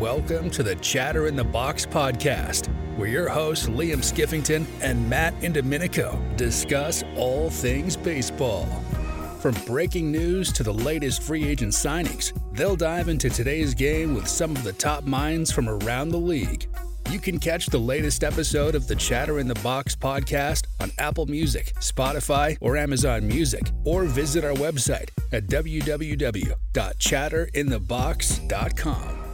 Welcome to the Chatter in the Box podcast, where your hosts Liam Skiffington and Matt Indomenico discuss all things baseball. From breaking news to the latest free agent signings, they'll dive into today's game with some of the top minds from around the league. You can catch the latest episode of the Chatter in the Box podcast on Apple Music, Spotify, or Amazon Music, or visit our website at www.chatterinthebox.com.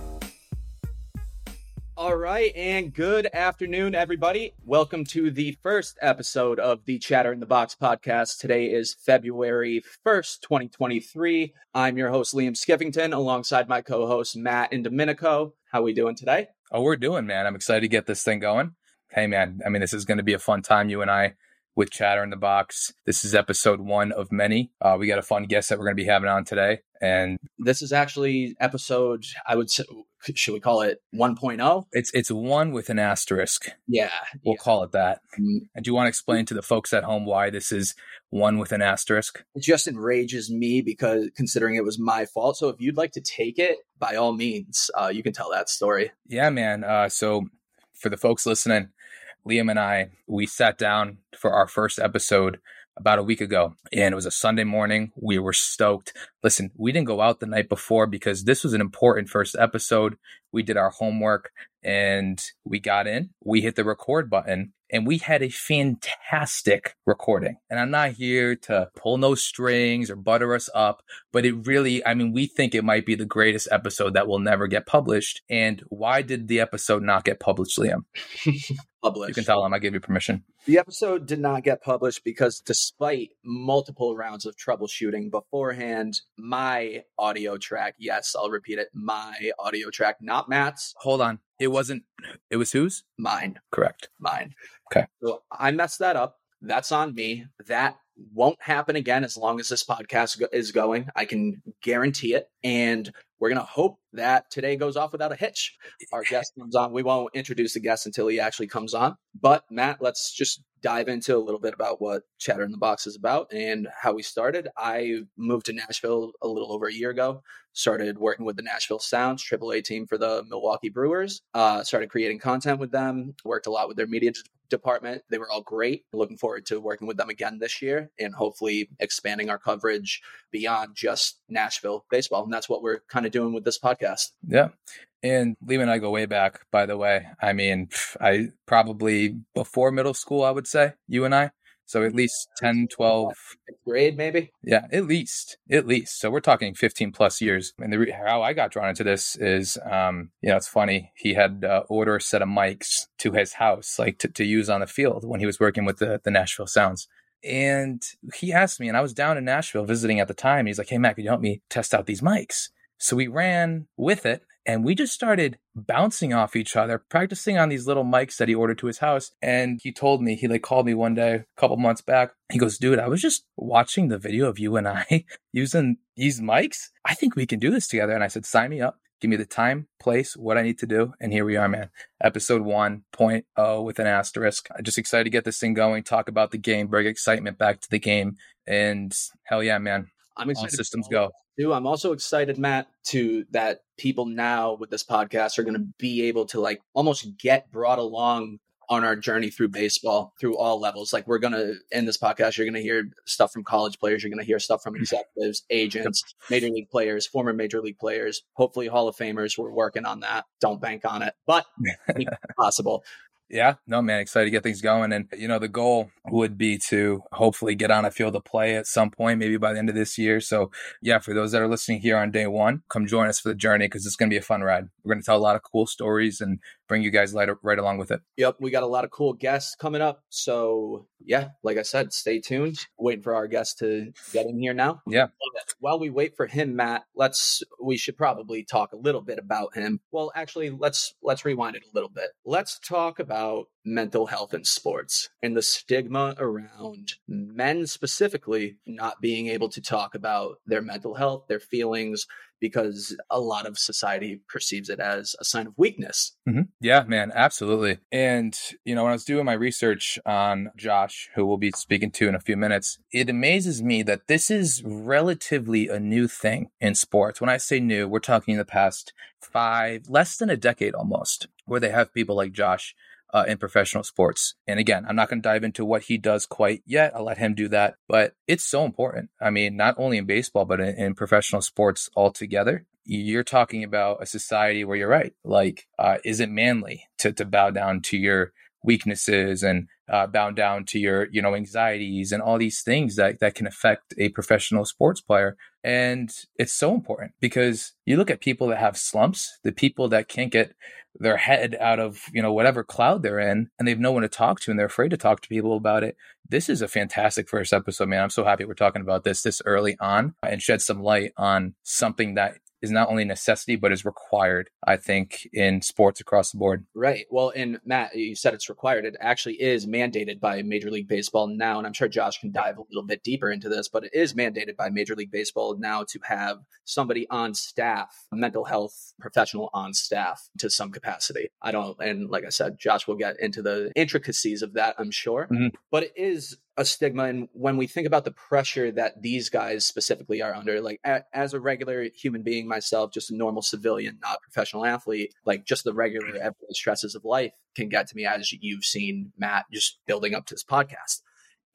All right, and good afternoon, everybody. Welcome to the first episode of the Chatter in the Box podcast. Today is February 1st, 2023. I'm your host, Liam Skiffington, alongside my co-host, Matt Indomenico. How are we doing today? Oh, we're doing, man. I'm excited to get this thing going. Hey, man, I mean, this is going to be a fun time, you and I, with Chatter in the Box. This is episode one of many. We got a fun guest that we're going to be having on today. And this is actually episode, I would say, should we call it 1.0? It's one with an asterisk. Yeah. We'll call it that. And do you want to explain to the folks at home why this is one with an asterisk? It just enrages me because considering it was my fault. So if you'd like to take it, by all means, you can tell that story. Yeah, man. So for the folks listening, Liam and I, we sat down for our first episode about a week ago, and it was a Sunday morning. We were stoked. Listen, we didn't go out the night before because this was an important first episode. We did our homework and we got in, we hit the record button, and we had a fantastic recording. And I'm not here to pull no strings or butter us up, but it really, I mean, we think it might be the greatest episode that will never get published. And why did the episode not get published, Liam? You can tell him I gave you permission. The episode did not get published because despite multiple rounds of troubleshooting beforehand, my audio track, yes, I'll repeat it, my audio track, not Matt's. Hold on. It wasn't, it was whose? Mine. Correct. Mine. Okay. So I messed that up. That's on me. That won't happen again as long as this podcast is going. I can guarantee it. And we're going to hope that today goes off without a hitch. Our guest comes on. We won't introduce the guest until he actually comes on. But Matt, let's just dive into a little bit about what Chatter in the Box is about and how we started. I moved to Nashville a little over a year ago, started working with the Nashville Sounds AAA team for the Milwaukee Brewers, started creating content with them, worked a lot with their media department. They were all great. Looking forward to working with them again this year and hopefully expanding our coverage beyond just Nashville baseball. And that's what we're kind of doing with this podcast. Yeah. And Liam and I go way back, by the way. I mean, I probably before middle school, I would say, you and I. So at least 10, 12. Grade, maybe? Yeah, at least. So we're talking 15 plus years. And how I got drawn into this is, you know, it's funny. He had ordered a set of mics to his house, like to use on the field when he was working with the Nashville Sounds. And he asked me, and I was down in Nashville visiting at the time. He's like, hey, Matt, could you help me test out these mics? So we ran with it. And we just started bouncing off each other, practicing on these little mics that he ordered to his house. And he told me, he like called me one day, a couple months back. He goes, dude, I was just watching the video of you and I using these mics. I think we can do this together. And I said, sign me up. Give me the time, place, what I need to do. And here we are, man. Episode 1.0 with an asterisk. I'm just excited to get this thing going, talk about the game, bring excitement back to the game. And hell yeah, man. I'm excited. All systems go. I'm also excited, Matt, that people now with this podcast are going to be able to like almost get brought along on our journey through baseball, through all levels. Like we're going to, in this podcast, you're going to hear stuff from college players. You're going to hear stuff from executives, agents, major league players, former major league players, hopefully Hall of Famers. We're working on that. Don't bank on it, but it's possible. Yeah, no, man, excited to get things going. And, you know, the goal would be to hopefully get on a field of play at some point, maybe by the end of this year. So, yeah, for those that are listening here on day one, come join us for the journey because it's going to be a fun ride. We're going to tell a lot of cool stories and bring you guys right along with it. Yep, we got a lot of cool guests coming up. So, yeah, like I said, stay tuned. Waiting for our guest to get in here now. Yeah. While we wait for him, Matt, we should probably talk a little bit about him. Well, actually, let's rewind it a little bit. Let's talk about mental health in sports and the stigma around men specifically not being able to talk about their mental health, their feelings, because a lot of society perceives it as a sign of weakness. Mm-hmm. Yeah, man, absolutely. And, you know, when I was doing my research on Josh, who we'll be speaking to in a few minutes, it amazes me that this is relatively a new thing in sports. When I say new, we're talking in the past less than a decade almost, where they have people like Josh in professional sports. And again, I'm not going to dive into what he does quite yet. I'll let him do that. But it's so important. I mean, not only in baseball, but in professional sports altogether. You're talking about a society where you're right. Like, is it manly to bow down to your weaknesses and bow down to your, you know, anxieties and all these things that can affect a professional sports player? And it's so important because you look at people that have slumps, the people that can't get their head out of, you know, whatever cloud they're in, and they've no one to talk to, and they're afraid to talk to people about it. This is a fantastic first episode, man. I'm so happy we're talking about this early on and shed some light on something that is not only necessity, but is required, I think, in sports across the board. Right. Well, and Matt, you said it's required. It actually is mandated by Major League Baseball now, and I'm sure Josh can dive a little bit deeper into this, but it is mandated by Major League Baseball now to have somebody on staff, a mental health professional on staff to some capacity. And like I said, Josh will get into the intricacies of that, I'm sure, but it is a stigma. And when we think about the pressure that these guys specifically are under, like as a regular human being myself, just a normal civilian, not a professional athlete, like just the regular everyday stresses of life can get to me, as you've seen, Matt, just building up to this podcast.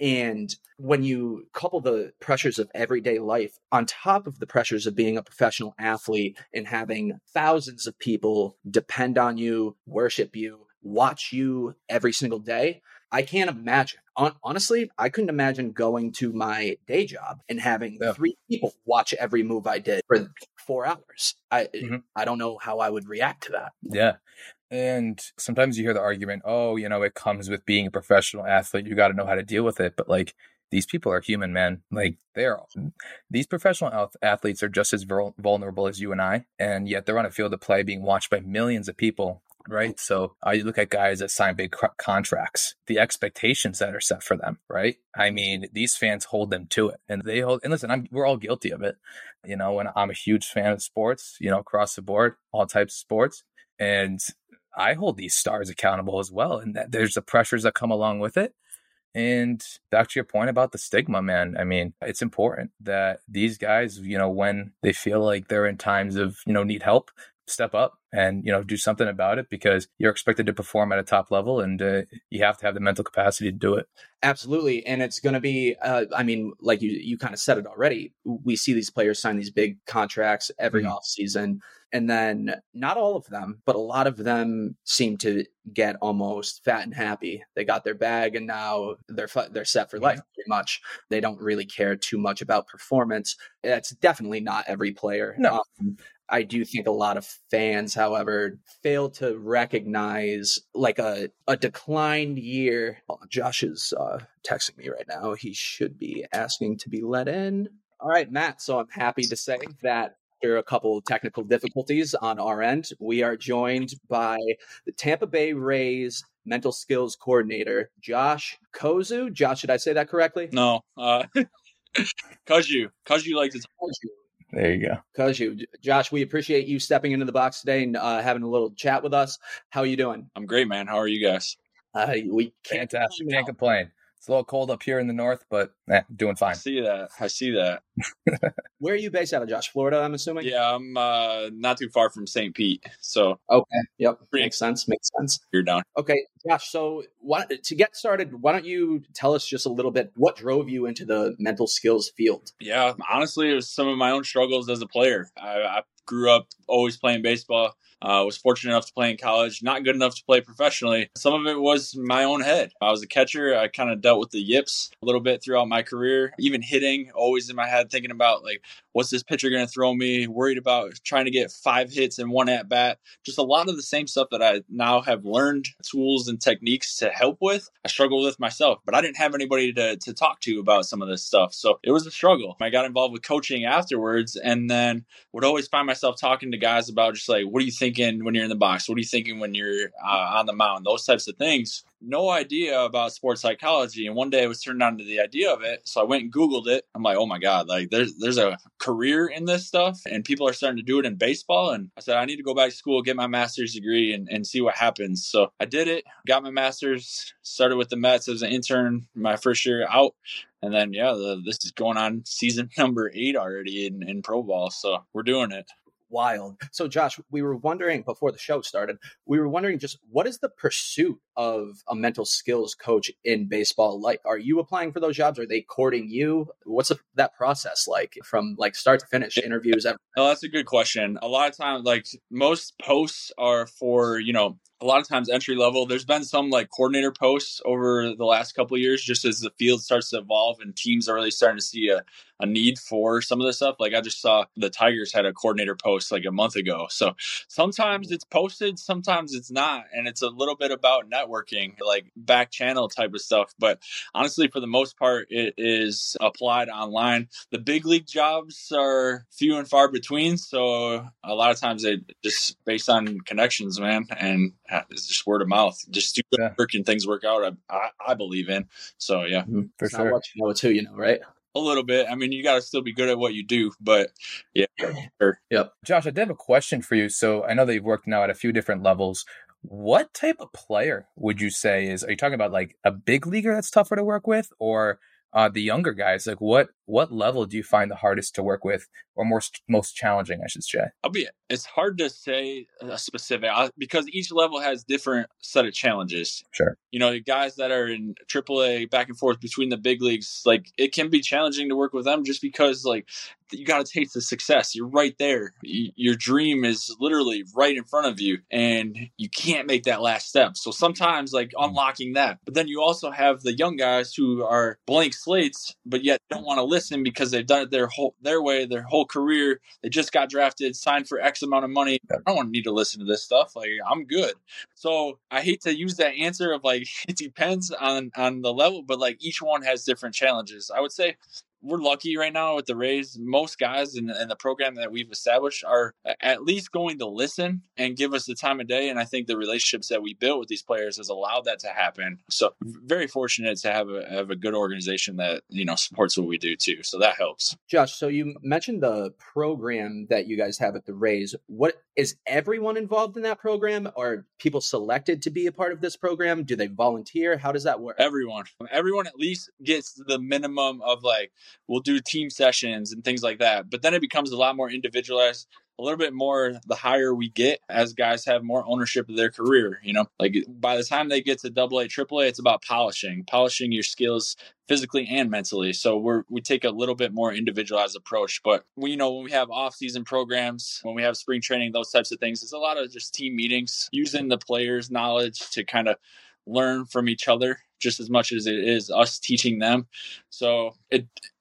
And when you couple the pressures of everyday life on top of the pressures of being a professional athlete and having thousands of people depend on you, worship you, watch you every single day, I can't imagine. Honestly, I couldn't imagine going to my day job and having three people watch every move I did for 4 hours. I don't know how I would react to that. Yeah. And sometimes you hear the argument, oh, you know, it comes with being a professional athlete. You got to know how to deal with it. But like, these people are human, man. Like, these professional athletes are just as vulnerable as you and I. And yet they're on a field of play being watched by millions of people. Right. So you look at guys that sign big contracts, the expectations that are set for them. Right. I mean, these fans hold them to it, and they hold. And listen, we're all guilty of it. You know, and I'm a huge fan of sports, you know, across the board, all types of sports. And I hold these stars accountable as well. And that there's the pressures that come along with it. And back to your point about the stigma, man. I mean, it's important that these guys, you know, when they feel like they're in times of, you know, need help, step up and, you know, do something about it, because you're expected to perform at a top level, and you have to have the mental capacity to do it. Absolutely. And it's going to be, I mean, like you kind of said it already, we see these players sign these big contracts every offseason. And then not all of them, but a lot of them seem to get almost fat and happy. They got their bag, and now they're set for life pretty much. They don't really care too much about performance. That's definitely not every player. No. I do think a lot of fans, however, fail to recognize like a declined year. Oh, Josh is texting me right now. He should be asking to be let in. All right, Matt. So I'm happy to say that after a couple of technical difficulties on our end, we are joined by the Tampa Bay Rays mental skills coordinator, Josh Kozuch. Josh, did I say that correctly? No. Kozuch. Kozuch likes his There you go. Kozuch. Josh, we appreciate you stepping into the box today and having a little chat with us. How are you doing? I'm great, man. How are you guys? We can't complain. It's a little cold up here in the north, but doing fine. I see that. Where are you based out of, Josh? Florida, I'm assuming? Yeah, I'm not too far from St. Pete. So okay, yep, makes sense. You're down. Okay, Josh. So to get started, why don't you tell us just a little bit what drove you into the mental skills field? Yeah, honestly, it was some of my own struggles as a player. I grew up always playing baseball. Was fortunate enough to play in college, not good enough to play professionally. Some of it was my own head. I was a catcher. I kind of dealt with the yips a little bit throughout my career, even hitting, always in my head, thinking about like, what's this pitcher going to throw me? Worried about trying to get 5 hits in 1 at bat. Just a lot of the same stuff that I now have learned tools and techniques to help with. I struggled with myself, but I didn't have anybody to talk to about some of this stuff. So it was a struggle. I got involved with coaching afterwards, and then would always find myself talking to guys about just like, what do you think? When you're in the box? What are you thinking when you're on the mound? Those types of things. no idea about sports psychology. And one day I was turned on to the idea of it. So I went and Googled it. I'm like, oh my God, like there's a career in this stuff and people are starting to do it in baseball. And I said, I need to go back to school, get my master's degree and see what happens. So I did it, got my master's, started with the Mets as an intern my first year out. And then, yeah, this is going on season number 8 already in pro ball. So we're doing it. Wild. So Josh, we were wondering before the show started, just what is the pursuit of a mental skills coach in baseball like? Are you applying for those jobs? Are they courting you? What's that process like from like start to finish, interviews? No, that's a good question. A lot of times, like most posts are for, a lot of times entry level. There's been some like coordinator posts over the last couple of years, just as the field starts to evolve and teams are really starting to see a need for some of this stuff. Like I just saw the Tigers had a coordinator post like a month ago. So sometimes it's posted, sometimes it's not. And it's a little bit about networking, like back channel type of stuff. But honestly, for the most part, it is applied online. The big league jobs are few and far between. So a lot of times they just based on connections, man. And it's just word of mouth. Just do good work and things work out. I believe in. So yeah, for sure. What you know too, right? A little bit. I mean, you got to still be good at what you do, but yeah. Sure. Yep. Josh, I did have a question for you. So I know that you've worked now at a few different levels. What type of player would you say are you talking about like a big leaguer that's tougher to work with or the younger guys? Like what level do you find the hardest to work with or most challenging, I should say? It's hard to say a specific because each level has different set of challenges. Sure. The guys that are in AAA back and forth between the big leagues, like it can be challenging to work with them just because like you got to taste the success. You're right there. Your dream is literally right in front of you and you can't make that last step. So sometimes like unlocking that, but then you also have the young guys who are blank slates, but yet don't want to listen because they've done it their whole career. They just got drafted, signed for X amount of money. I don't need to listen to this stuff. Like I'm good. So I hate to use that answer of like, it depends on the level, but like each one has different challenges. I would say we're lucky right now with the Rays. Most guys in the program that we've established are at least going to listen and give us the time of day. And I think the relationships that we built with these players has allowed that to happen. So very fortunate to have a good organization that, supports what we do too. So that helps. Josh, so you mentioned the program that you guys have at the Rays. What is everyone involved in that program? Are people selected to be a part of this program? Do they volunteer? How does that work? Everyone at least gets the minimum of like, we'll do team sessions and things like that. But then it becomes a lot more individualized, a little bit more the higher we get as guys have more ownership of their career. Like by the time they get to AA, AAA, it's about polishing your skills physically and mentally. So we take a little bit more individualized approach. But when we have off-season programs, when we have spring training, those types of things, it's a lot of just team meetings, using the players' knowledge to kind of learn from each other just as much as it is us teaching them. So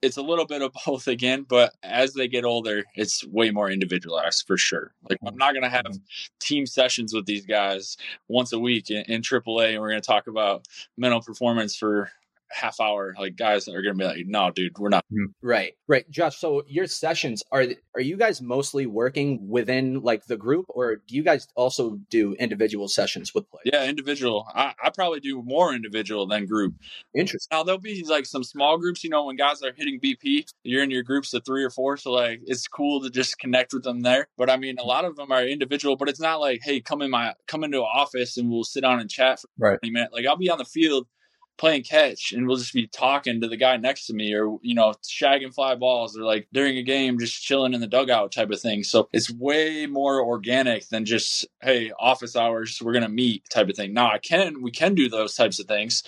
it's a little bit of both again, but as they get older, it's way more individualized for sure. Like I'm not going to have team sessions with these guys once a week in AAA. And we're going to talk about mental performance for half hour. Like guys that are going to be like, no, dude, we're not. Right. Josh, so your sessions, are you guys mostly working within like the group or do you guys also do individual sessions with players? Yeah, individual. I probably do more individual than group. Interesting. Now there'll be like some small groups, when guys are hitting BP, you're in your groups of 3 or 4. So like, it's cool to just connect with them there. But I mean, a lot of them are individual, but it's not like, hey, come into an office and we'll sit down and chat for 20 minutes. Like I'll be on the field playing catch and we'll just be talking to the guy next to me or, shagging fly balls or like during a game, just chilling in the dugout type of thing. So it's way more organic than just, hey, office hours, we're going to meet type of thing. Now we can do those types of things.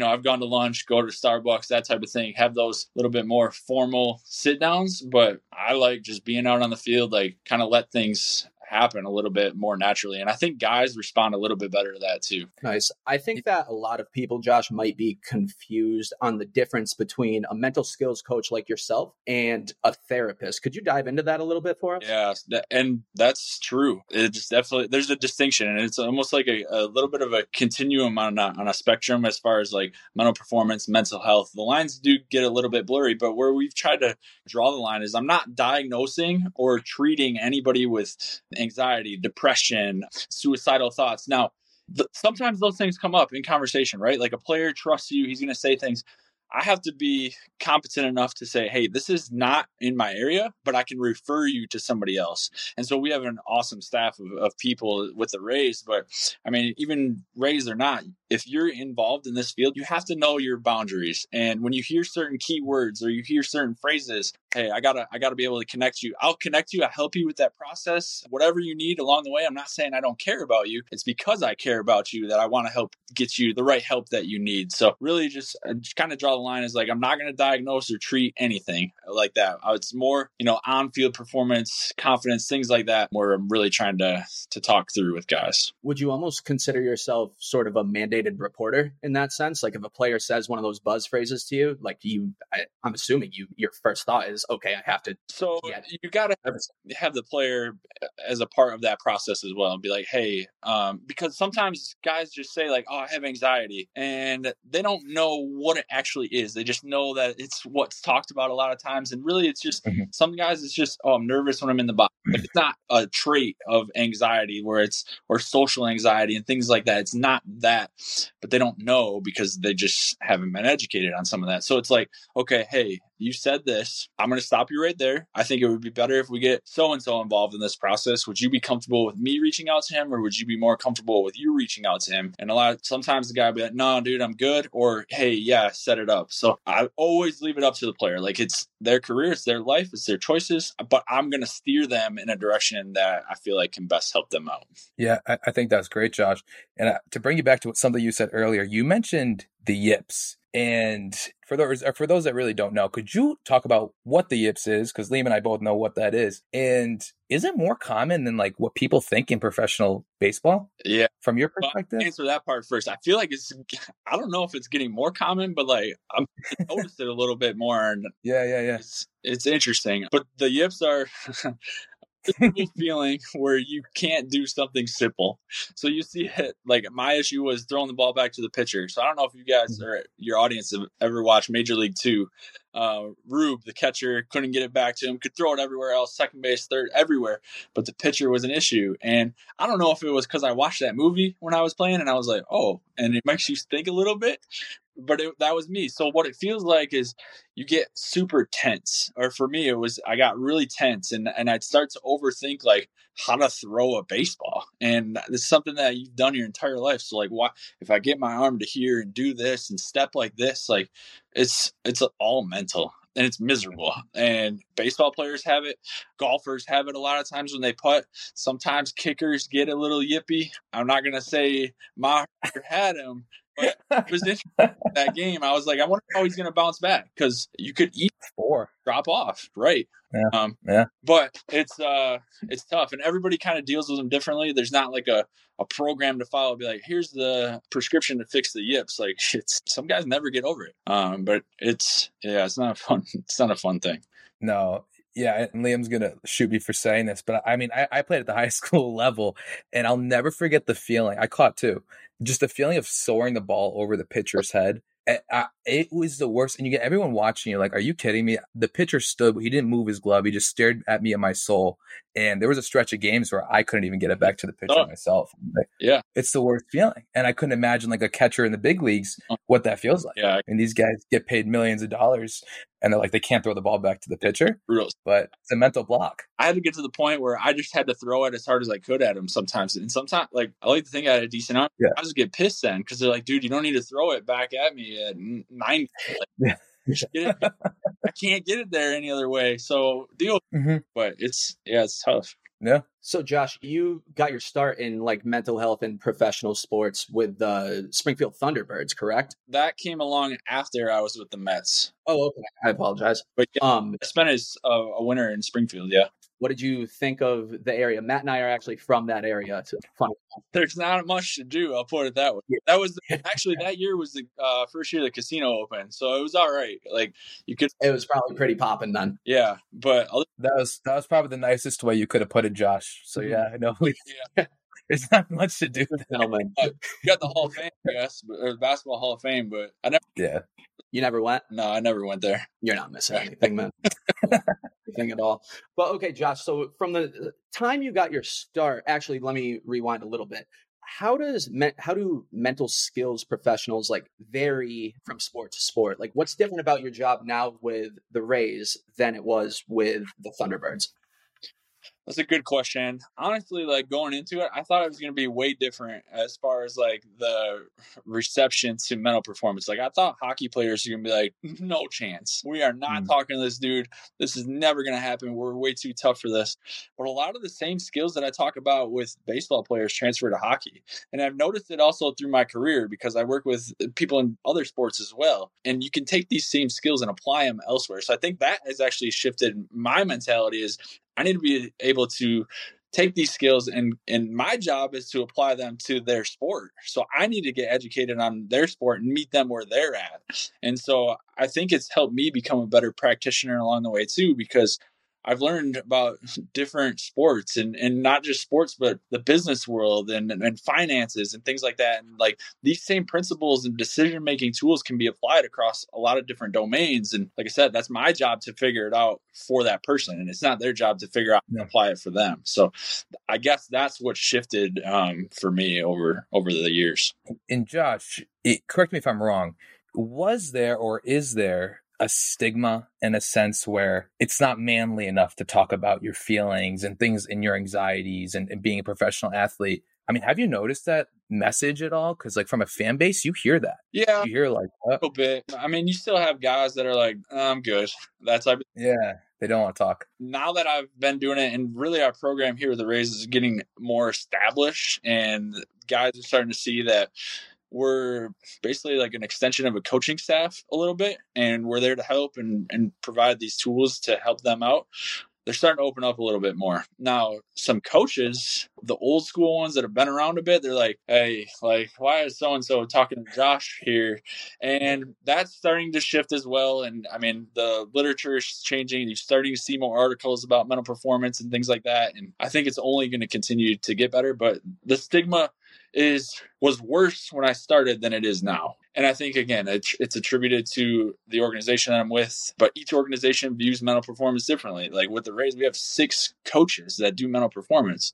I've gone to lunch, go to Starbucks, that type of thing, have those little bit more formal sit downs, but I like just being out on the field, like kind of let things happen a little bit more naturally. And I think guys respond a little bit better to that too. Nice. I think that a lot of people, Josh, might be confused on the difference between a mental skills coach like yourself and a therapist. Could you dive into that a little bit for us? Yeah. And that's true. It's definitely, there's a distinction and it's almost like a little bit of a continuum on a spectrum as far as like mental performance, mental health. The lines do get a little bit blurry, but where we've tried to draw the line is I'm not diagnosing or treating anybody with anxiety, depression, suicidal thoughts. Now, sometimes those things come up in conversation, right? Like a player trusts you. He's going to say things. I have to be competent enough to say, hey, this is not in my area, but I can refer you to somebody else. And so we have an awesome staff of people with the Rays. But I mean, even Rays or not, if you're involved in this field, you have to know your boundaries. And when you hear certain keywords or you hear certain phrases, hey, I gotta be able to connect you. I'll connect you. I'll help you with that process. Whatever you need along the way. I'm not saying I don't care about you. It's because I care about you that I want to help get you the right help that you need. So really just kind of draw the line is like, I'm not going to diagnose or treat anything like that. It's more, on-field performance, confidence, things like that, where I'm really trying to talk through with guys. Would you almost consider yourself sort of a mandated reporter in that sense? Like if a player says one of those buzz phrases to you, like I'm assuming your first thought is, okay, I have to. So you got to have the player as a part of that process as well and be like, hey, because sometimes guys just say like, oh, I have anxiety, and they don't know what it actually is. They just know that it's what's talked about a lot of times. And really it's just some guys, it's just, oh, I'm nervous when I'm in the box. Like it's not a trait of anxiety or social anxiety and things like that. It's not that, but they don't know because they just haven't been educated on some of that. So it's like, okay, hey, you said this, I'm going to stop you right there. I think it would be better if we get so-and-so involved in this process. Would you be comfortable with me reaching out to him, or would you be more comfortable with you reaching out to him? And sometimes the guy will be like, no, dude, I'm good. Or, hey, yeah, set it up. So I always leave it up to the player. Like it's their career, it's their life, it's their choices, but I'm going to steer them in a direction that I feel like can best help them out. Yeah, I think that's great, Josh. And to bring you back to something you said earlier, you mentioned the yips. And for those that really don't know, could you talk about what the yips is? Because Liam and I both know what that is. And is it more common than like what people think in professional baseball? Yeah. From your perspective? I'll answer that part first. I feel like I don't know if it's getting more common, but like I'm noticed it a little bit more. And yeah. It's interesting. But the yips are... feeling where you can't do something simple. So you see it, like my issue was throwing the ball back to the pitcher. So I don't know if you guys or your audience have ever watched Major League 2. Rube, the catcher, couldn't get it back to him, could throw it everywhere else, second base, third, everywhere. But the pitcher was an issue. And I don't know if it was because I watched that movie when I was playing and I was like, oh, and it makes you think a little bit. But that was me. So what it feels like is you get super tense. Or for me, it was I got really tense and I'd start to overthink like how to throw a baseball. And it's something that you've done your entire life. So like, why if I get my arm to here and do this and step like this, like it's all mental. And it's miserable. And baseball players have it. Golfers have it a lot of times when they putt. Sometimes kickers get a little yippy. I'm not going to say my had him. But it was interesting that game. I was like, I wonder how he's going to bounce back, because you could eat or drop off, right? Yeah, But it's tough, and everybody kind of deals with them differently. There's not like a program to follow. Be like, here's the prescription to fix the yips. Like it's some guys never get over it. But it's not fun. It's not a fun thing. No. Yeah, and Liam's going to shoot me for saying this, but I mean, I played at the high school level, and I'll never forget the feeling. I caught two. Just the feeling of soaring the ball over the pitcher's head. It was the worst. And you get everyone watching you like, are you kidding me? The pitcher stood, but he didn't move his glove. He just stared at me and my soul. And there was a stretch of games where I couldn't even get it back to the pitcher myself. Like, yeah. It's the worst feeling. And I couldn't imagine like a catcher in the big leagues, what that feels like. Yeah. And these guys get paid millions of dollars and they're like, they can't throw the ball back to the pitcher. Brutal. But it's a mental block. I had to get to the point where I just had to throw it as hard as I could at him sometimes. And sometimes like, I like to think I had a decent arm. Yeah. I just get pissed then. Cause they're like, dude, you don't need to throw it back at me. At 9, like, I can't get it there any other way. So deal with it. But it's tough. Yeah. So Josh, you got your start in like mental health and professional sports with the Springfield Thunderbirds, correct? That came along after I was with the Mets. Oh, okay. I apologize. But yeah, I spent a winter in Springfield. Yeah. What did you think of the area? Matt and I are actually from that area. It's funny. There's not much to do. I'll put it that way. That was that year was the first year the casino opened, so it was all right. Like you could, it was probably pretty popping then. Yeah, but that was probably the nicest way you could have put it, Josh. So yeah, I know. Yeah. There's not much to do. You got the Hall of Fame, I guess, or the Basketball Hall of Fame, but I never. Yeah. You never went? No, I never went there. You're not missing anything, man. Anything at all. But okay, Josh, so from the time you got your start, actually, let me rewind a little bit. How do mental skills professionals like vary from sport to sport? Like, what's different about your job now with the Rays than it was with the Thunderbirds? That's a good question. Honestly, like going into it, I thought it was going to be way different as far as like the reception to mental performance. Like I thought hockey players are going to be like, no chance. We are not talking to this dude. This is never going to happen. We're way too tough for this. But a lot of the same skills that I talk about with baseball players transfer to hockey. And I've noticed it also through my career because I work with people in other sports as well. And you can take these same skills and apply them elsewhere. So I think that has actually shifted my mentality is I need to be able to take these skills and my job is to apply them to their sport. So I need to get educated on their sport and meet them where they're at. And so I think it's helped me become a better practitioner along the way too, because I've learned about different sports and not just sports, but the business world and finances and things like that. And like these same principles and decision-making tools can be applied across a lot of different domains. And like I said, that's my job to figure it out for that person. And it's not their job to figure out and apply it for them. So I guess that's what shifted for me over the years. And Josh, correct me if I'm wrong, was there or is there a stigma in a sense where it's not manly enough to talk about your feelings and things and your anxieties and being a professional athlete? I mean, have you noticed that message at all? Because like from a fan base, you hear that. Yeah. You hear like a little bit. I mean, you still have guys that are like, I'm good. That type of thing. Yeah. They don't want to talk. Now that I've been doing it and really our program here with the Rays is getting more established and guys are starting to see that we're basically like an extension of a coaching staff a little bit, and we're there to help and provide these tools to help them out. They're starting to open up a little bit more. Now, some coaches, the old school ones that have been around a bit, they're like, hey, like, why is so-and-so talking to Josh here? And that's starting to shift as well. And I mean, the literature is changing. You're starting to see more articles about mental performance and things like that. And I think it's only going to continue to get better, but the stigma was worse when I started than it is now. And I think, again, it's attributed to the organization that I'm with, but each organization views mental performance differently. Like with the Rays, we have 6 coaches that do mental performance.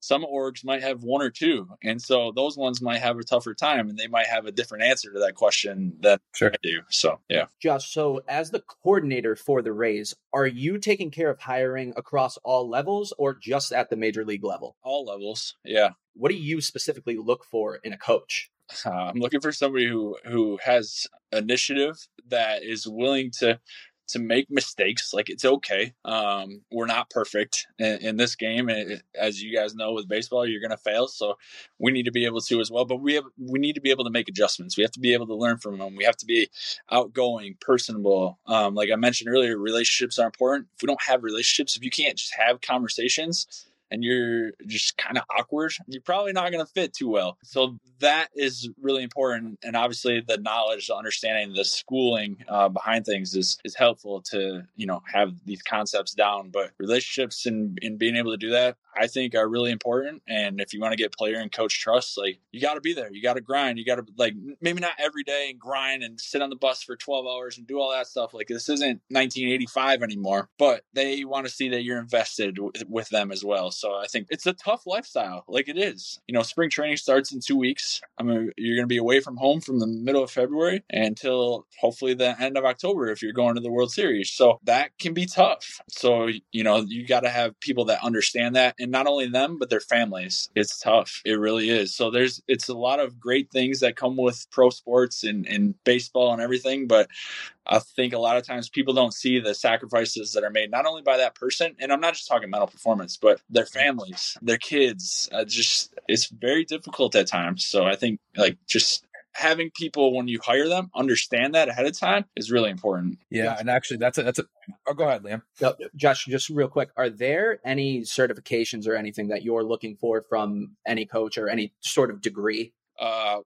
Some orgs might have 1 or 2. And so those ones might have a tougher time and they might have a different answer to that question that I do. So, yeah. Josh, so as the coordinator for the Rays, are you taking care of hiring across all levels or just at the major league level? All levels. Yeah. What do you specifically look for in a coach? I'm looking for somebody who has initiative, that is willing to make mistakes. Like it's okay. We're not perfect in this game. And as you guys know, with baseball, you're going to fail. So we need to be able to as well, but we need to be able to make adjustments. We have to be able to learn from them. We have to be outgoing, personable. Like I mentioned earlier, relationships are important. If we don't have relationships, if you can't just have conversations and you're just kind of awkward, you're probably not going to fit too well. So that is really important. And obviously the knowledge, the understanding, the schooling behind things is helpful to, you know, have these concepts down. But relationships and being able to do that, I think are really important. And if you want to get player and coach trust, like you got to be there, you got to grind, you got to like maybe not every day and grind and sit on the bus for 12 hours and do all that stuff. Like this isn't 1985 anymore, but they want to see that you're invested with them as well. So I think it's a tough lifestyle. Like it is, you know, spring training starts in 2 weeks. You're going to be away from home from the middle of February until hopefully the end of October, if you're going to the World Series. So that can be tough. So, you know, you got to have people that understand that. And not only them, but their families. It's tough. It really is. So it's a lot of great things that come with pro sports and baseball and everything. But I think a lot of times people don't see the sacrifices that are made, not only by that person. And I'm not just talking mental performance, but their families, their kids, it's very difficult at times. So I think like just having people when you hire them understand that ahead of time is really important. Yeah. And actually that's a, oh, go ahead, Liam. No, Josh, just real quick. Are there any certifications or anything that you're looking for from any coach or any sort of degree?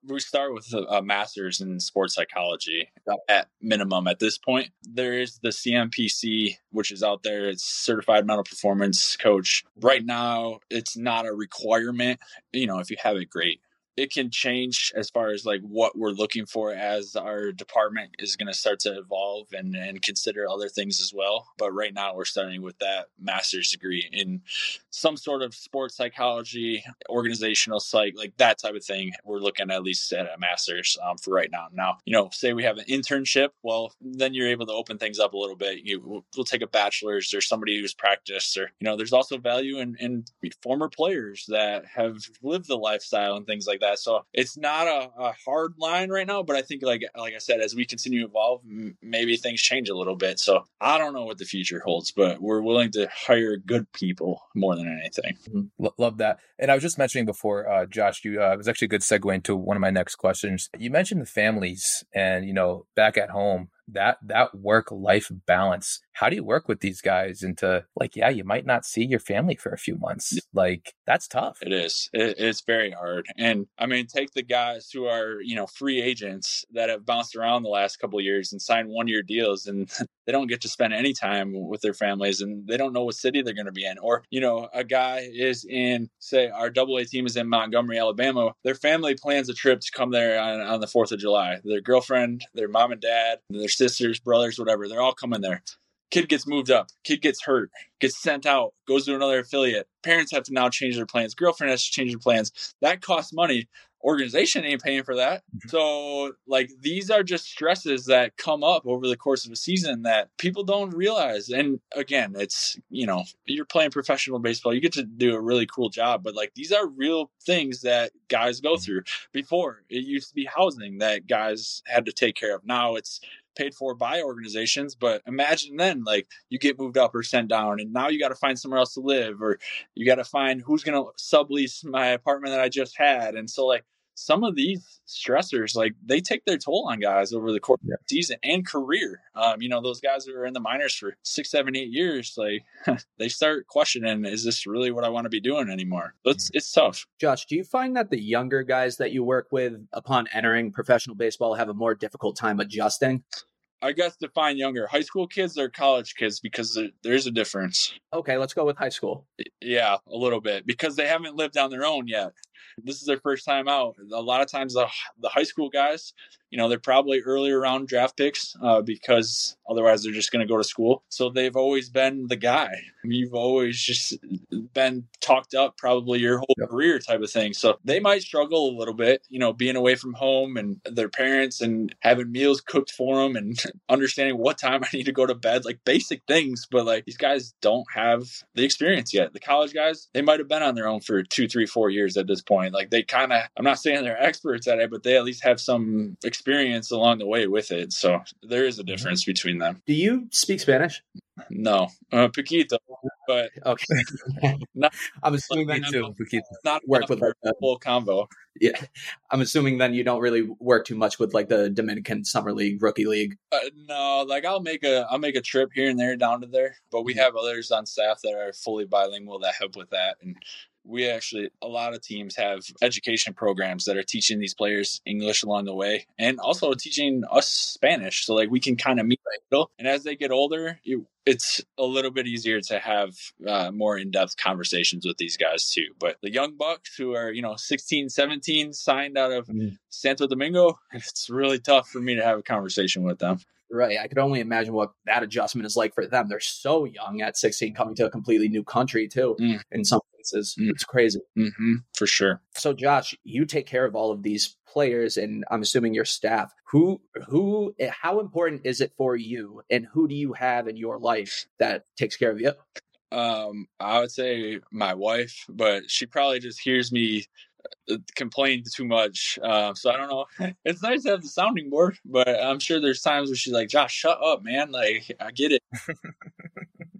We start with a master's in sports psychology at minimum at this point. There is the CMPC, which is out there. It's certified mental performance coach. Right now, it's not a requirement. You know, if you have it, great. it can change as far as like what we're looking for as our department is going to start to evolve and consider other things as well. But right now we're starting with that master's degree in some sort of sports psychology, organizational psych, like that type of thing. We're looking at least at a master's for right now. Now, you know, say we have an internship. Well, then you're able to open things up a little bit. We'll take a bachelor's or somebody who's practiced, or, you know, there's also value in former players that have lived the lifestyle and things like that. So it's not a hard line right now, but I think like I said, as we continue to evolve, maybe things change a little bit. So I don't know what the future holds, but we're willing to hire good people more than anything. Love that. And I was just mentioning before, Josh, it was actually a good segue into one of my next questions. You mentioned the families and, you know, back at home, that work-life balance. How do you work with these guys into like, yeah, you might not see your family for a few months. Like, that's tough. It is. It's very hard. And I mean, take the guys who are, you know, free agents that have bounced around the last couple of years and signed one-year deals, and they don't get to spend any time with their families, and they don't know what city they're going to be in. Or, you know, a guy is in, say, our AA team is in Montgomery, Alabama. Their family plans a trip to come there on the 4th of July. Their girlfriend, their mom and dad, their sisters, brothers, whatever, they're all coming there. Kid gets moved up, kid gets hurt, gets sent out, goes to another affiliate. Parents have to now change their plans. Girlfriend has to change her plans. That costs money. Organization ain't paying for that. So like, these are just stresses that come up over the course of a season that people don't realize. And again, it's, you know, you're playing professional baseball, you get to do a really cool job, but like, these are real things that guys go through. Before, it used to be housing that guys had to take care of. Now it's paid for by organizations. But imagine then, like, you get moved up or sent down, and now you got to find somewhere else to live, or you got to find who's going to sublease my apartment that I just had. And so like, some of these stressors, like, they take their toll on guys over the course of the season and career. You know, those guys who are in the minors for 6, 7, 8 years, like, they start questioning, is this really what I want to be doing anymore? It's tough. Josh, do you find that the younger guys that you work with upon entering professional baseball have a more difficult time adjusting? I guess define younger. High school kids or college kids, because there's a difference. Okay, let's go with high school. Yeah, a little bit, because they haven't lived on their own yet. This is their first time out. A lot of times the high school guys, you know, they're probably earlier round draft picks because otherwise they're just going to go to school. So they've always been the guy. You've always just been talked up probably your whole career type of thing. So they might struggle a little bit, you know, being away from home and their parents and having meals cooked for them and understanding what time I need to go to bed, like basic things. But like, these guys don't have the experience yet. The college guys, they might have been on their own for 2, 3, 4 years at this point. Like, they kind of, I'm not saying they're experts at it, but they at least have some experience along the way with it. So there is a difference between them. Do you speak Spanish? No, poquito, but okay. I'm assuming that too. Not work with like the whole combo. Yeah, I'm assuming then you don't really work too much with like the Dominican Summer League, Rookie League. No, like I'll make a trip here and there down to there, but we have others on staff that are fully bilingual that help with that. And we actually, a lot of teams have education programs that are teaching these players English along the way and also teaching us Spanish. So like, we can kind of meet in the middle. And as they get older, it's a little bit easier to have more in-depth conversations with these guys too. But the young bucks who are, you know, 16, 17, signed out of Santo Domingo, it's really tough for me to have a conversation with them. Right. I could only imagine what that adjustment is like for them. They're so young at 16, coming to a completely new country too. In some cases, it's crazy. Mm-hmm. For sure. So Josh, you take care of all of these players and I'm assuming your staff. Who, how important is it for you, and who do you have in your life that takes care of you? I would say my wife, but she probably just hears me complained too much. So I don't know. It's nice to have the sounding board, but I'm sure there's times where she's like, Josh, shut up, man. Like, I get it.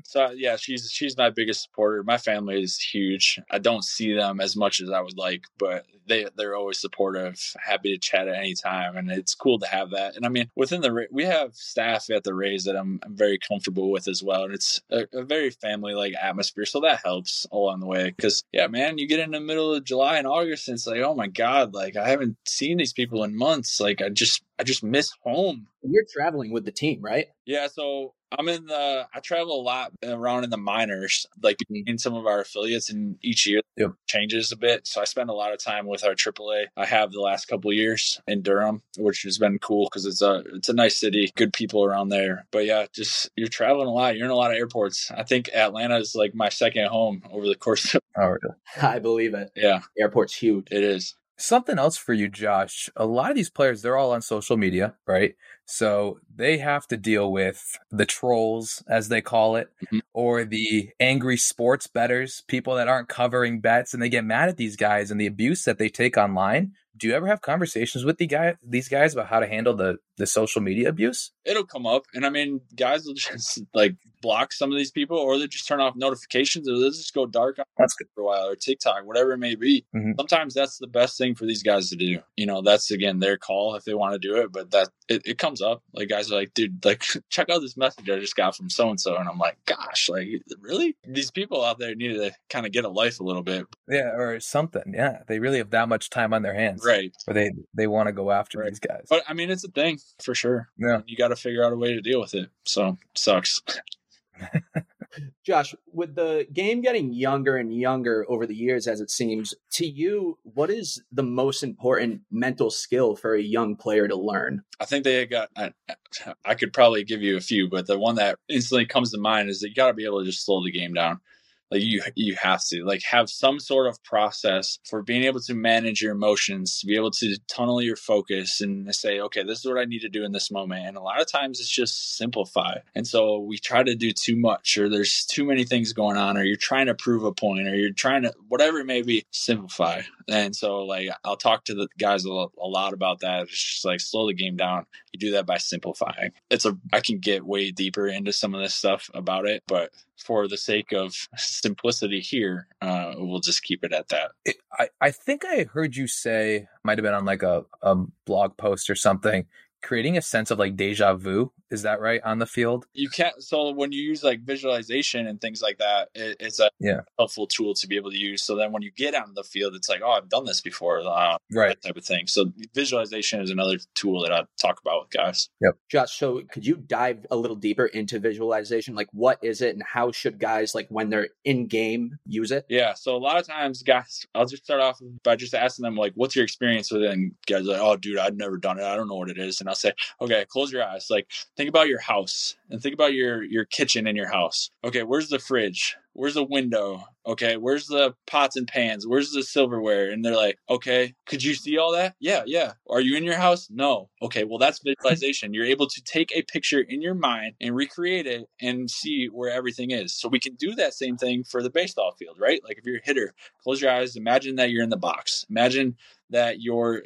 So yeah, she's my biggest supporter. My family is huge. I don't see them as much as I would like, but they're always supportive, happy to chat at any time. And it's cool to have that. And I mean, we have staff at the Rays that I'm very comfortable with as well. And it's a very family-like atmosphere. So that helps along the way. Cause yeah, man, you get in the middle of July and August and it's like, oh my God, like I haven't seen these people in months. Like I just miss home. You're traveling with the team, right? Yeah. So I travel a lot around in the minors, like in some of our affiliates, and each year it changes a bit. So I spend a lot of time with our AAA. I have the last couple of years in Durham, which has been cool because it's a nice city, good people around there. But yeah, just you're traveling a lot. You're in a lot of airports. I think Atlanta is like my second home over the course of. Oh, really? I believe it. Yeah. The airport's huge. It is. Something else for you, Josh. A lot of these players, they're all on social media, right? So they have to deal with the trolls, as they call it, mm-hmm. or the angry sports bettors, people that aren't covering bets, and they get mad at these guys and the abuse that they take online. Do you ever have conversations with these guys about how to handle the social media abuse? It'll come up. And I mean, guys will just like block some of these people, or they just turn off notifications, or they'll just go dark on Facebook for a while, or TikTok, whatever it may be. Mm-hmm. Sometimes that's the best thing for these guys to do. You know, that's, again, their call if they want to do it. But that it comes up. Like, guys are like, dude, like, check out this message I just got from so-and-so. And I'm like, gosh, like, really? These people out there need to kind of get a life a little bit. Yeah, or something. Yeah, they really have that much time on their hands. Right. Or they want to go after these guys. But I mean, it's a thing for sure. Yeah. You got to figure out a way to deal with it. So it sucks. Josh, with the game getting younger and younger over the years, as it seems, to you, what is the most important mental skill for a young player to learn? I think I could probably give you a few, but the one that instantly comes to mind is that you got to be able to just slow the game down. Like you have to like have some sort of process for being able to manage your emotions, to be able to tunnel your focus and say, okay, this is what I need to do in this moment. And a lot of times it's just simplify. And so we try to do too much, or there's too many things going on, or you're trying to prove a point, or you're trying to, whatever it may be, simplify. And so like, I'll talk to the guys a lot about that. It's just like slow the game down. You do that by simplifying. I can get way deeper into some of this stuff about it, but for the sake of simplicity here, we'll just keep it at that. I think I heard you say, might have been on like a blog post or something, creating a sense of like deja vu. Is that right? On the field? You can't. So when you use like visualization and things like that, it's a helpful tool to be able to use. So then when you get out on the field, it's like, oh, I've done this before. Right. That type of thing. So visualization is another tool that I talk about with guys. Yep. Josh, so could you dive a little deeper into visualization? Like what is it and how should guys, like when they're in game, use it? Yeah. So a lot of times guys, I'll just start off by just asking them like, what's your experience with it? And guys are like, oh dude, I've never done it. I don't know what it is. And I'll say, okay, close your eyes. Like, think about your house and think about your kitchen in your house. Okay, where's the fridge? Where's the window? Okay, where's the pots and pans? Where's the silverware? And they're like, okay, could you see all that? Yeah, yeah. Are you in your house? No. Okay, well, that's visualization. You're able to take a picture in your mind and recreate it and see where everything is. So we can do that same thing for the baseball field, right? Like if you're a hitter, close your eyes. Imagine that you're in the box. Imagine that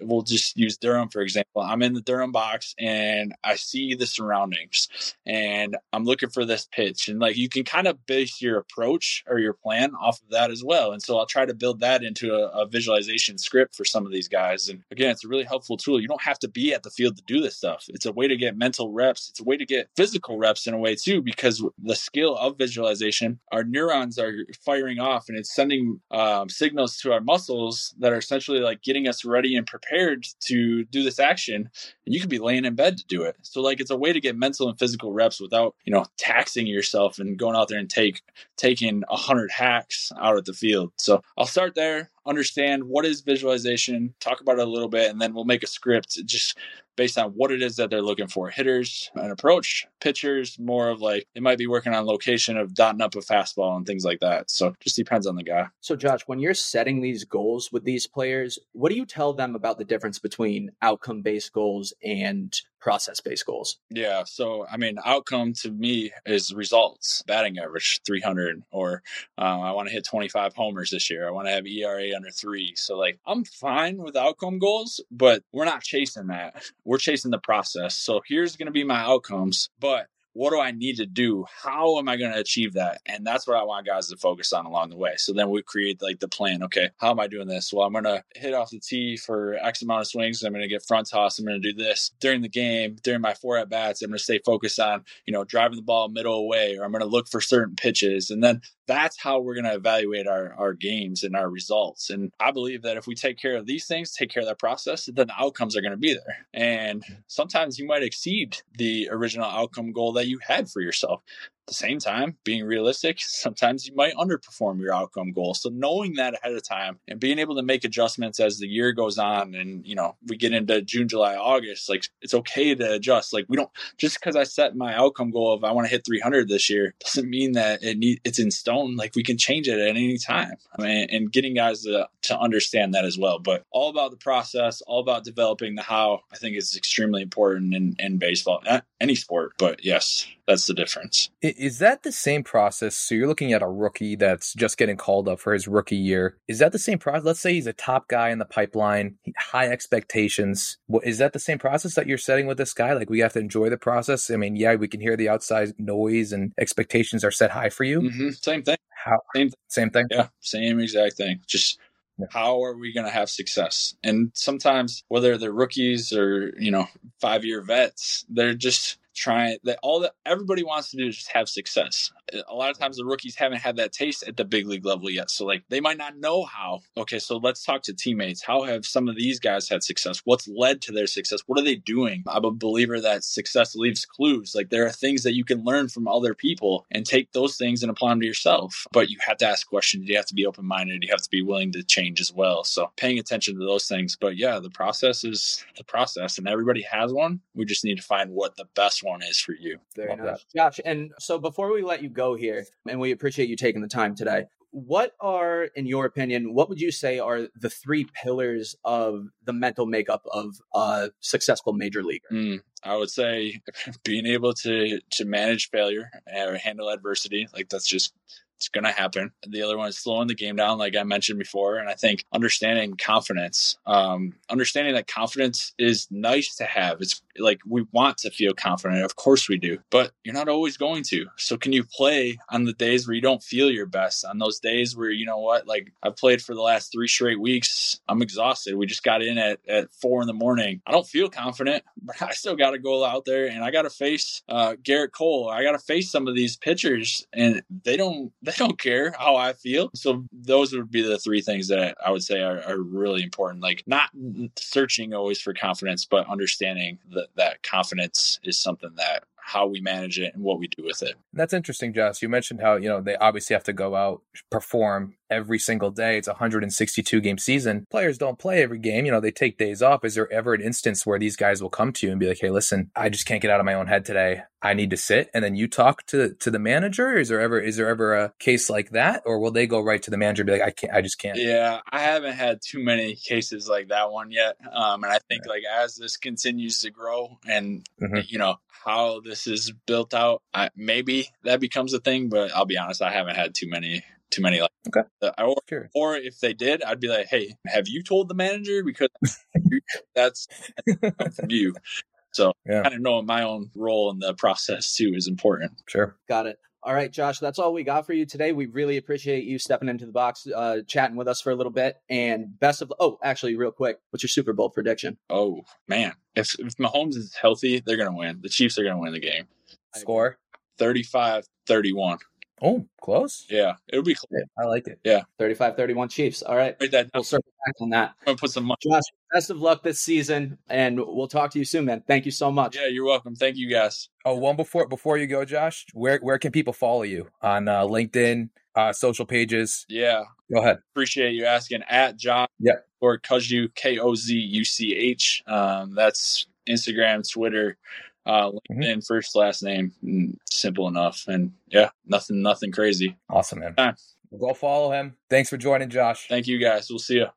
we'll just use Durham, for example. I'm in the Durham box and I see the surroundings and I'm looking for this pitch. And like you can kind of base your approach or your plan off of that as well. And so I'll try to build that into a visualization script for some of these guys. And again, it's a really helpful tool. You don't have to be at the field to do this stuff. It's a way to get mental reps. It's a way to get physical reps in a way too, because the skill of visualization, our neurons are firing off and it's sending signals to our muscles that are essentially like getting us ready and prepared to do this action, and you could be laying in bed to do it. So like it's a way to get mental and physical reps without, you know, taxing yourself and going out there and taking 100 hacks out at the field. So I'll start there, understand what is visualization, talk about it a little bit, and then we'll make a script just based on what it is that they're looking for. Hitters, an approach. Pitchers, more of like, they might be working on location of dotting up a fastball and things like that. So it just depends on the guy. So Josh, when you're setting these goals with these players, what do you tell them about the difference between outcome-based goals and process-based goals? Yeah. So, I mean, outcome to me is results, batting average 300, or I want to hit 25 homers this year. I want to have ERA under 3. So like, I'm fine with outcome goals, but we're not chasing that. We're chasing the process. So here's going to be my outcomes, but what do I need to do? How am I going to achieve that? And that's what I want guys to focus on along the way. So then we create like the plan. Okay, how am I doing this? Well, I'm going to hit off the tee for X amount of swings. I'm going to get front toss. I'm going to do this during the game, during my 4 at bats. I'm going to stay focused on, you know, driving the ball middle away, or I'm going to look for certain pitches. And then That's how we're going to evaluate our games and our results. And I believe that if we take care of these things, take care of that process, then the outcomes are going to be there. And sometimes you might exceed the original outcome goal that you had for yourself. At the same time, being realistic, sometimes you might underperform your outcome goal. So knowing that ahead of time and being able to make adjustments as the year goes on and, you know, we get into June, July, August, like it's okay to adjust. Like we don't, just because I set my outcome goal of I want to hit 300 this year doesn't mean that it's in stone. Like we can change it at any time. I mean, and getting guys to understand that as well. But all about the process, all about developing the how, I think is extremely important in baseball, not any sport, but yes. That's the difference. Is that the same process? So you're looking at a rookie that's just getting called up for his rookie year. Is that the same process? Let's say he's a top guy in the pipeline, high expectations. Is that the same process that you're setting with this guy? Like we have to enjoy the process. I mean, yeah, we can hear the outside noise and expectations are set high for you. Mm-hmm. Same thing. How? Same thing. Yeah, same exact thing. Just how are we going to have success? And sometimes whether they're rookies or, you know, 5-year vets, they're just trying that all that everybody wants to do is just have success. A lot of times the rookies haven't had that taste at the big league level yet. So like they might not know how. Okay, so let's talk to teammates. How have some of these guys had success? What's led to their success? What are they doing? I'm a believer that success leaves clues. Like there are things that you can learn from other people and take those things and apply them to yourself. But you have to ask questions. You have to be open-minded. You have to be willing to change as well. So paying attention to those things. But yeah, the process is the process and everybody has one. We just need to find what the best one is for you. Very nice. Josh, and so before we let you go here, and we appreciate you taking the time today, what are, in your opinion, what would you say are the three pillars of the mental makeup of a successful major leaguer? I would say being able to manage failure or handle adversity. Like that's just, it's going to happen. The other one is slowing the game down, like I mentioned before. And I think understanding confidence, understanding that confidence is nice to have. It's like we want to feel confident. Of course we do, but you're not always going to. So can you play on the days where you don't feel your best, on those days where, you know what, like I've played for the last 3 straight weeks. I'm exhausted. We just got in at 4 a.m. I don't feel confident, but I still got to go out there and I got to face Garrett Cole. I got to face some of these pitchers and they don't care how I feel. So those would be the three things that I would say are really important. Like not searching always for confidence, but understanding that confidence is something that how we manage it and what we do with it. That's interesting, Josh. You mentioned how, you know, they obviously have to go out, perform every single day. It's a 162-game season. Players don't play every game. You know, they take days off. Is there ever an instance where these guys will come to you and be like, hey, listen, I just can't get out of my own head today. I need to sit. And then you talk to the manager. Is there ever a case like that? Or will they go right to the manager and be like, I just can't. Yeah, I haven't had too many cases like that one yet. And I think like as this continues to grow and, you know, how this is built out, maybe that becomes a thing, but I'll be honest, I haven't had too many like or if they did, I'd be like, hey, have you told the manager? Because that's from you. So yeah. Kind of knowing my own role in the process too is important. Sure. Got it. All right, Josh, that's all we got for you today. We really appreciate you stepping into the box, chatting with us for a little bit. And best of actually, real quick, what's your Super Bowl prediction? Oh, man. If Mahomes is healthy, they're going to win. The Chiefs are going to win the game. Score? 35-31. Oh, close. Yeah, it would be close. I like it. Yeah. 35-31 Chiefs. All right. We'll circle back on that. I'm going to put some money. Josh, best of luck this season, and we'll talk to you soon, man. Thank you so much. Yeah, you're welcome. Thank you, guys. Oh, one before you go, Josh, where can people follow you? On LinkedIn, social pages? Yeah. Go ahead. Appreciate you asking. At Josh or Kozuch, Kozuch. That's Instagram, Twitter. LinkedIn, first, last name, simple enough. And yeah, nothing crazy. Awesome, man. Right. We'll go follow him. Thanks for joining, Josh. Thank you, guys. We'll see you.